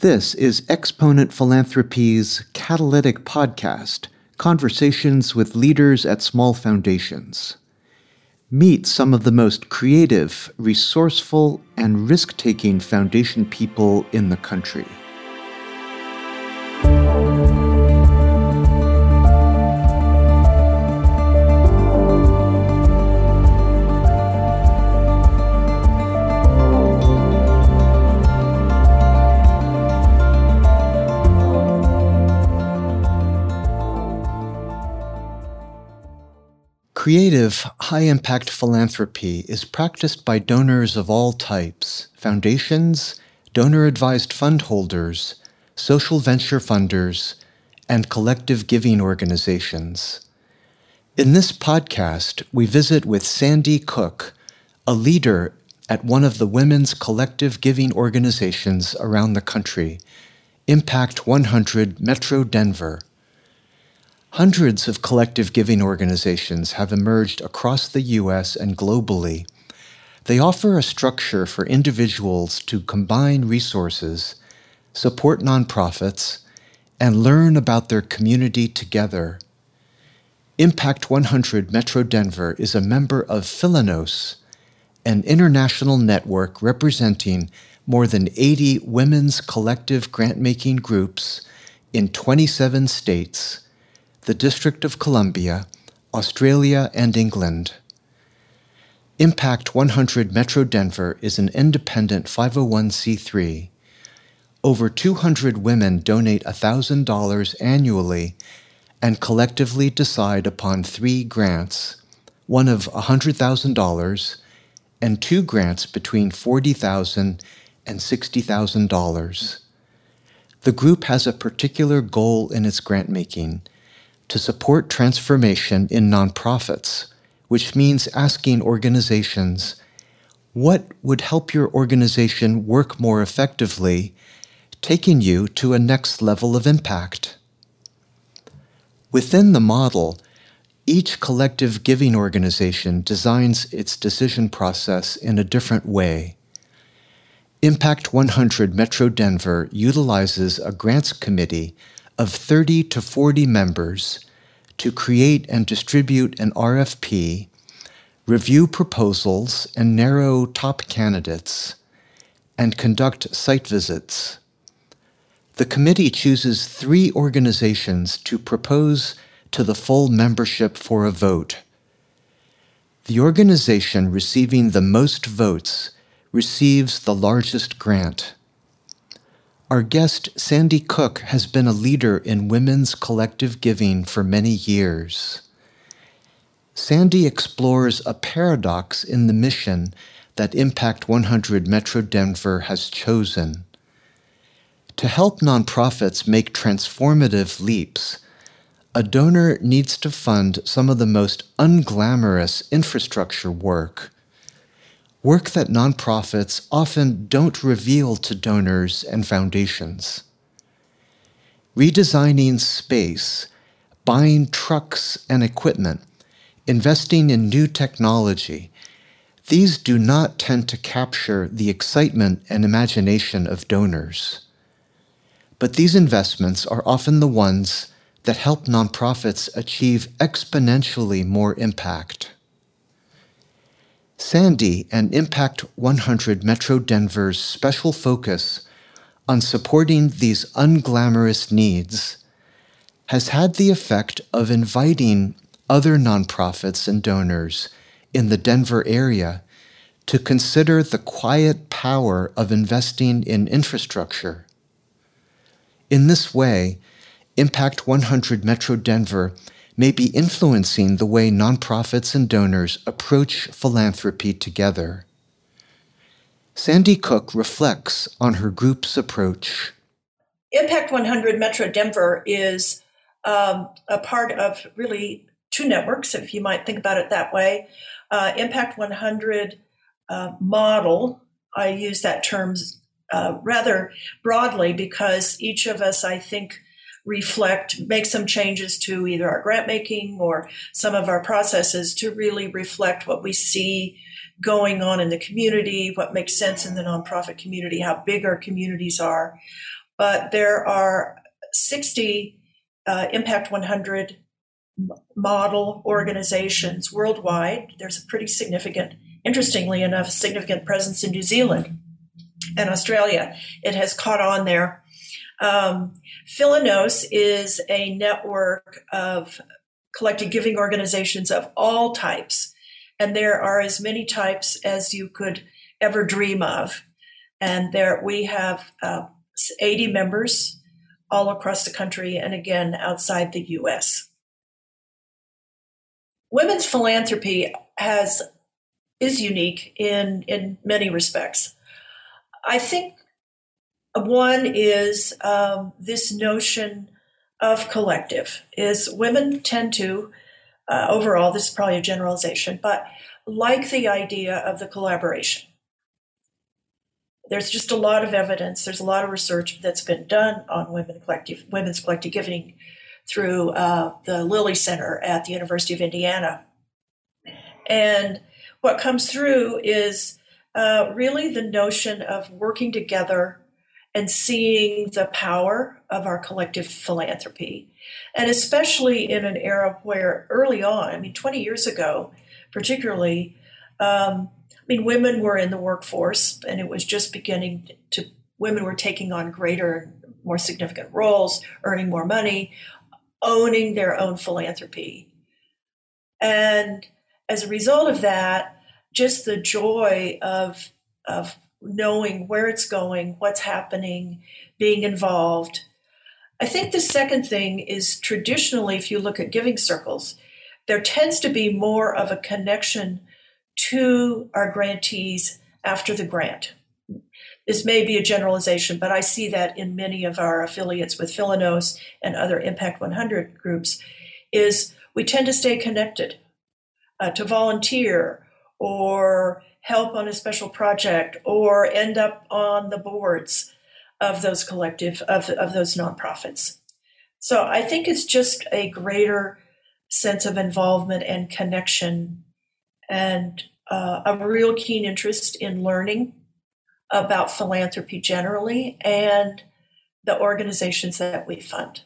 This is Exponent Philanthropy's Catalytic Podcast, Conversations with Leaders at Small Foundations. Meet some of the most creative, resourceful, and risk-taking foundation people in the country. Creative, high-impact philanthropy is practiced by donors of all types: foundations, donor-advised fund holders, social venture funders, and collective giving organizations. In this podcast, we visit with Sandy Cook, a leader at one of the women's collective giving organizations around the country, Impact 100 Metro Denver. Hundreds of collective giving organizations have emerged across the U.S. and globally. They offer a structure for individuals to combine resources, support nonprofits, and learn about their community together. Impact 100 Metro Denver is a member of Philanos, an international network representing more than 80 women's collective grant-making groups in 27 states, the District of Columbia, Australia, and England. Impact 100 Metro Denver is an independent 501c3. Over 200 women donate $1,000 annually and collectively decide upon 3 grants, one of $100,000 and 2 grants between $40,000 and $60,000. The group has a particular goal in its grant-making: to support transformation in nonprofits, which means asking organizations, what would help your organization work more effectively, taking you to a next level of impact? Within the model, each collective giving organization designs its decision process in a different way. Impact 100 Metro Denver utilizes a grants committee of 30 to 40 members to create and distribute an RFP, review proposals and narrow top candidates, and conduct site visits. The committee chooses 3 organizations to propose to the full membership for a vote. The organization receiving the most votes receives the largest grant. Our guest, Sandy Cook, has been a leader in women's collective giving for many years. Sandy explores a paradox in the mission that Impact 100 Metro Denver has chosen. To help nonprofits make transformative leaps, a donor needs to fund some of the most unglamorous infrastructure work. Work that nonprofits often don't reveal to donors and foundations. Redesigning space, buying trucks and equipment, investing in new technology — these do not tend to capture the excitement and imagination of donors. But these investments are often the ones that help nonprofits achieve exponentially more impact. Sandy and Impact 100 Metro Denver's special focus on supporting these unglamorous needs has had the effect of inviting other nonprofits and donors in the Denver area to consider the quiet power of investing in infrastructure. In this way, Impact 100 Metro Denver may be influencing the way nonprofits and donors approach philanthropy together. Sandy Cook reflects on her group's approach. Impact 100 Metro Denver is a part of really 2 networks, if you might think about it that way. Impact 100 model — I use that term rather broadly because each of us, I think, make some changes to either our grant making or some of our processes to really reflect what we see going on in the community, what makes sense in the nonprofit community, how big our communities are. but there are 60 Impact 100 model organizations worldwide. There's a pretty significant, interestingly enough, significant presence in New Zealand and Australia. It has caught on there. Philanos is a network of collective giving organizations of all types, and there are as many types as you could ever dream of. And there we have 80 members all across the country, and again, outside the U.S. Women's philanthropy is unique in many respects. I think one is this notion of collective. Is women tend to, overall, this is probably a generalization, but like the idea of the collaboration. There's just a lot of evidence. There's a lot of research that's been done on women's collective giving through the Lilly Center at the University of Indiana. And what comes through is really the notion of working together and seeing the power of our collective philanthropy. And especially in an era where early on, 20 years ago, particularly, women were in the workforce, and it was just beginning to, women were taking on greater, more significant roles, earning more money, owning their own philanthropy. And as a result of that, just the joy of knowing where it's going, what's happening, being involved. I think the second thing is traditionally, if you look at giving circles, there tends to be more of a connection to our grantees after the grant. This may be a generalization, but I see that in many of our affiliates with Philanos and other Impact 100 groups, is we tend to stay connected, to volunteer or help on a special project or end up on the boards of those collective, of those nonprofits. So I think it's just a greater sense of involvement and connection and a real keen interest in learning about philanthropy generally and the organizations that we fund.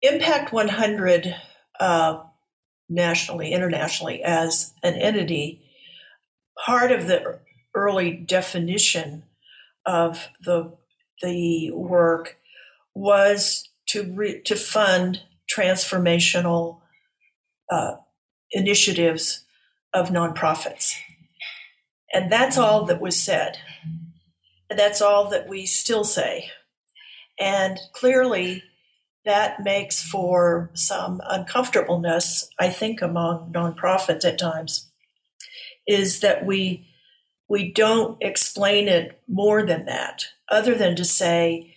Impact 100 nationally, internationally as an entity, part of the early definition of the work was to fund transformational initiatives of nonprofits. And that's all that was said. And that's all that we still say. And clearly, that makes for some uncomfortableness, I think, among nonprofits at times, is that we don't explain it more than that, other than to say,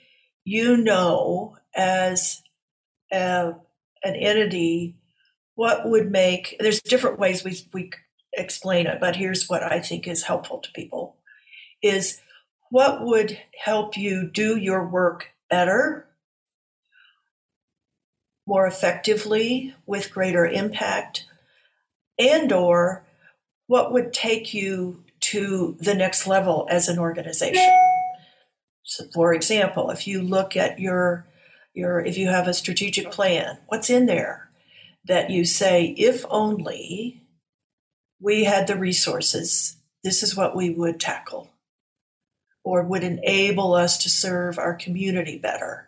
as an entity, what would make, there's different ways we explain it, but here's what I think is helpful to people, is what would help you do your work better, more effectively, with greater impact, and or what would take you to the next level as an organization. So for example, if you look at your if you have a strategic plan, what's in there that you say, if only we had the resources, this is what we would tackle or would enable us to serve our community better.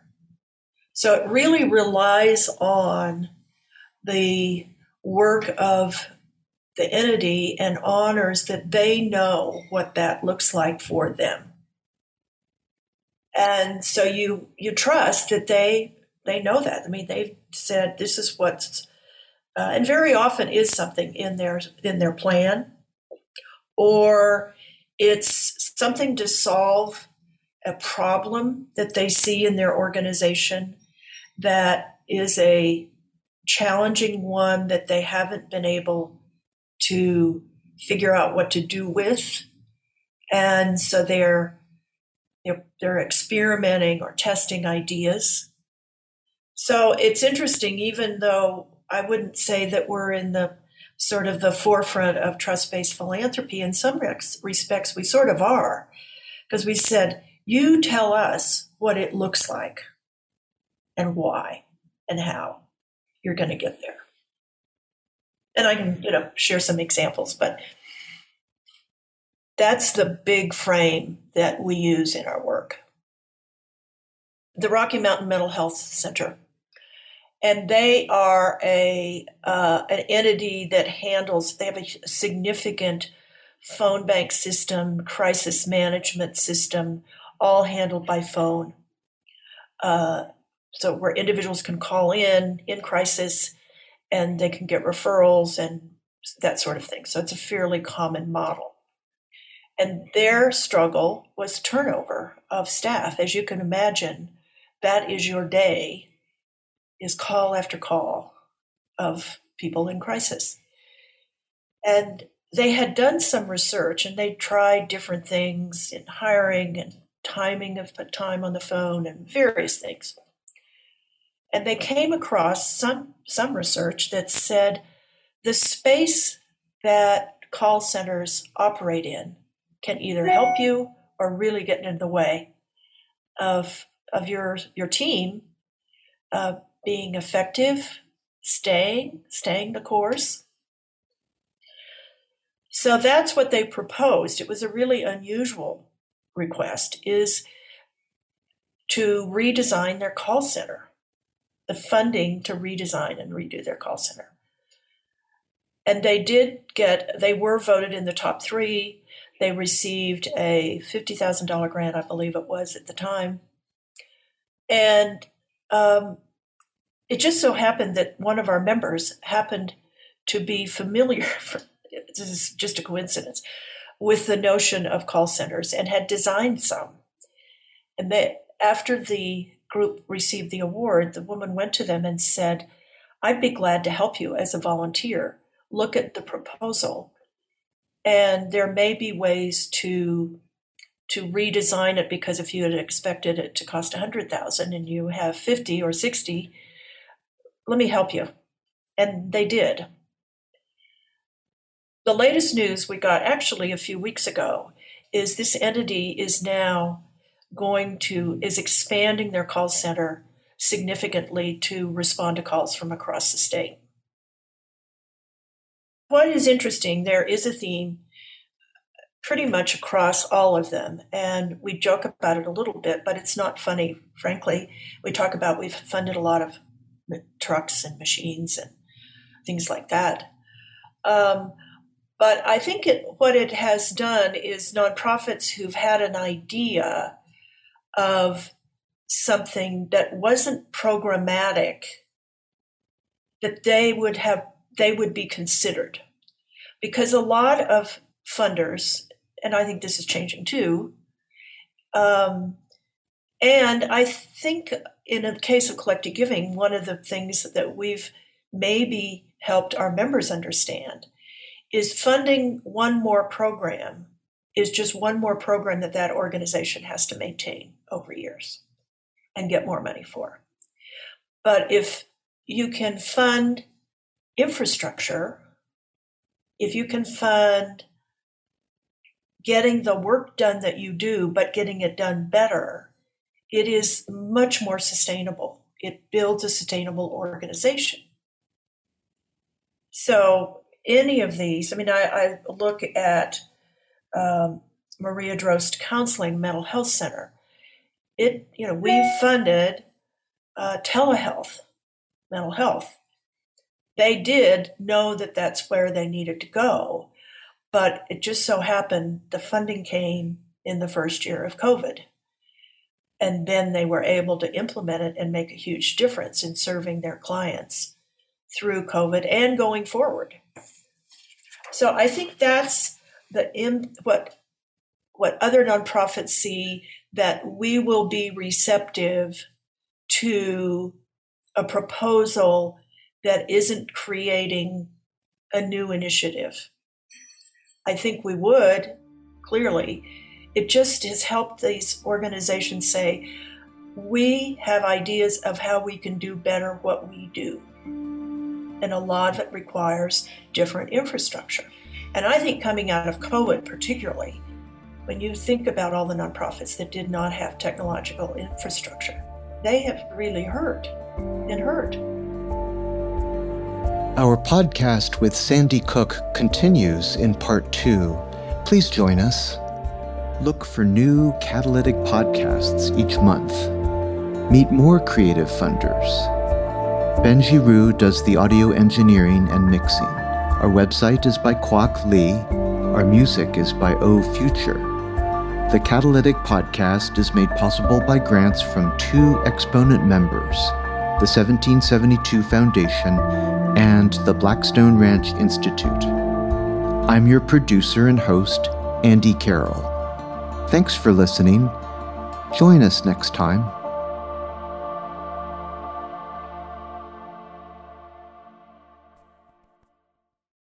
So it really relies on the work of the entity and honors that they know what that looks like for them. And so you trust that they know that. They've said this is what's, and very often is something in their plan, or it's something to solve a problem that they see in their organization that is a challenging one that they haven't been able to figure out what to do with. And so they're experimenting or testing ideas. So it's interesting, even though I wouldn't say that we're in the sort of the forefront of trust-based philanthropy, in some respects we sort of are, because we said, You tell us what it looks like and why and how you're going to get there. And I can, share some examples, but that's the big frame that we use in our work. The Rocky Mountain Mental Health Center, and they are an entity that handles. They have a significant phone bank system, crisis management system, all handled by phone. So where individuals can call in crisis, and they can get referrals and that sort of thing. So it's a fairly common model. And their struggle was turnover of staff. As you can imagine, that is your day, is call after call of people in crisis. And they had done some research, and they tried different things in hiring and timing of time on the phone and various things. And they came across some research that said the space that call centers operate in can either help you or really get in the way of your team being effective, staying the course. So that's what they proposed. It was a really unusual request, is to redesign their call center. The funding to redesign and redo their call center. And they were voted in the top three. They received a $50,000 grant, I believe it was at the time. And it just so happened that one of our members happened to be familiar, this is just a coincidence, with the notion of call centers and had designed some. And after the group received the award, the woman went to them and said, "I'd be glad to help you as a volunteer. Look at the proposal. And there may be ways to redesign it, because if you had expected it to cost $100,000 and you have 50 or 60, let me help you." And they did. The latest news we got actually a few weeks ago is this entity is now expanding their call center significantly to respond to calls from across the state. What is interesting, there is a theme pretty much across all of them, and we joke about it a little bit, but it's not funny, frankly. We talk about we've funded a lot of trucks and machines and things like that. But I think what it has done is nonprofits who've had an idea of something that wasn't programmatic, that they would be considered, because a lot of funders, and I think this is changing too, and I think in the case of collective giving, one of the things that we've maybe helped our members understand is funding one more program is just one more program that organization has to maintain over years and get more money for. But if you can fund infrastructure, if you can fund getting the work done that you do, but getting it done better, it is much more sustainable. It builds a sustainable organization. So any of these, I look at Maria Drost Counseling Mental Health Center. We've funded telehealth, mental health. They did know that that's where they needed to go, but it just so happened the funding came in the first year of COVID. And then they were able to implement it and make a huge difference in serving their clients through COVID and going forward. So I think that's what other nonprofits see, that we will be receptive to a proposal that isn't creating a new initiative. I think we would, clearly. It just has helped these organizations say, we have ideas of how we can do better what we do. And a lot of it requires different infrastructure. And I think coming out of COVID particularly, When you think about all the nonprofits that did not have technological infrastructure, they have really hurt and hurt. Our podcast with Sandy Cook continues in part 2. Please join us. Look for new catalytic podcasts each month. Meet more creative funders. Benji Rue does the audio engineering and mixing. Our website is by Kwok Lee. Our music is by O Future. The Catalytic Podcast is made possible by grants from 2 Exponent members, the 1772 Foundation and the Blackstone Ranch Institute. I'm your producer and host, Andy Carroll. Thanks for listening. Join us next time.